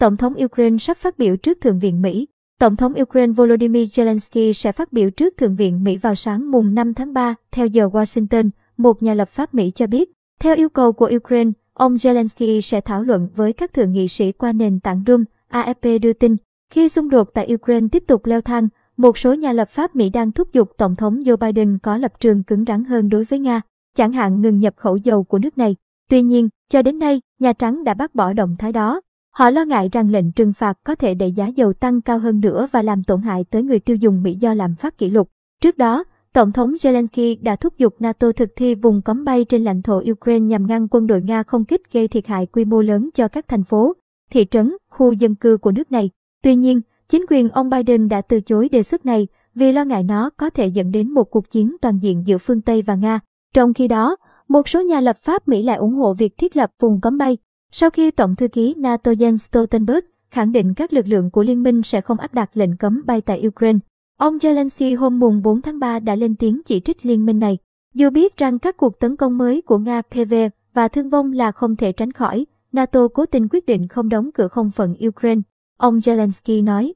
Tổng thống Ukraine sắp phát biểu trước Thượng viện Mỹ. Tổng thống Ukraine Volodymyr Zelensky sẽ phát biểu trước Thượng viện Mỹ vào sáng mùng 5 tháng 3, theo giờ Washington, một nhà lập pháp Mỹ cho biết. Theo yêu cầu của Ukraine, ông Zelensky sẽ thảo luận với các thượng nghị sĩ qua nền tảng Zoom, AFP đưa tin. Khi xung đột tại Ukraine tiếp tục leo thang, một số nhà lập pháp Mỹ đang thúc giục Tổng thống Joe Biden có lập trường cứng rắn hơn đối với Nga, chẳng hạn ngừng nhập khẩu dầu của nước này. Tuy nhiên, cho đến nay, Nhà Trắng đã bác bỏ động thái đó. Họ lo ngại rằng lệnh trừng phạt có thể đẩy giá dầu tăng cao hơn nữa và làm tổn hại tới người tiêu dùng Mỹ do lạm phát kỷ lục. Trước đó, Tổng thống Zelensky đã thúc giục NATO thực thi vùng cấm bay trên lãnh thổ Ukraine nhằm ngăn quân đội Nga không kích gây thiệt hại quy mô lớn cho các thành phố, thị trấn, khu dân cư của nước này. Tuy nhiên, chính quyền ông Biden đã từ chối đề xuất này vì lo ngại nó có thể dẫn đến một cuộc chiến toàn diện giữa phương Tây và Nga. Trong khi đó, một số nhà lập pháp Mỹ lại ủng hộ việc thiết lập vùng cấm bay. Sau khi Tổng thư ký NATO Jens Stoltenberg khẳng định các lực lượng của liên minh sẽ không áp đặt lệnh cấm bay tại Ukraine, ông Zelensky hôm mùng 4 tháng 3 đã lên tiếng chỉ trích liên minh này. Dù biết rằng các cuộc tấn công mới của Nga PV và thương vong là không thể tránh khỏi, NATO cố tình quyết định không đóng cửa không phận Ukraine, ông Zelensky nói.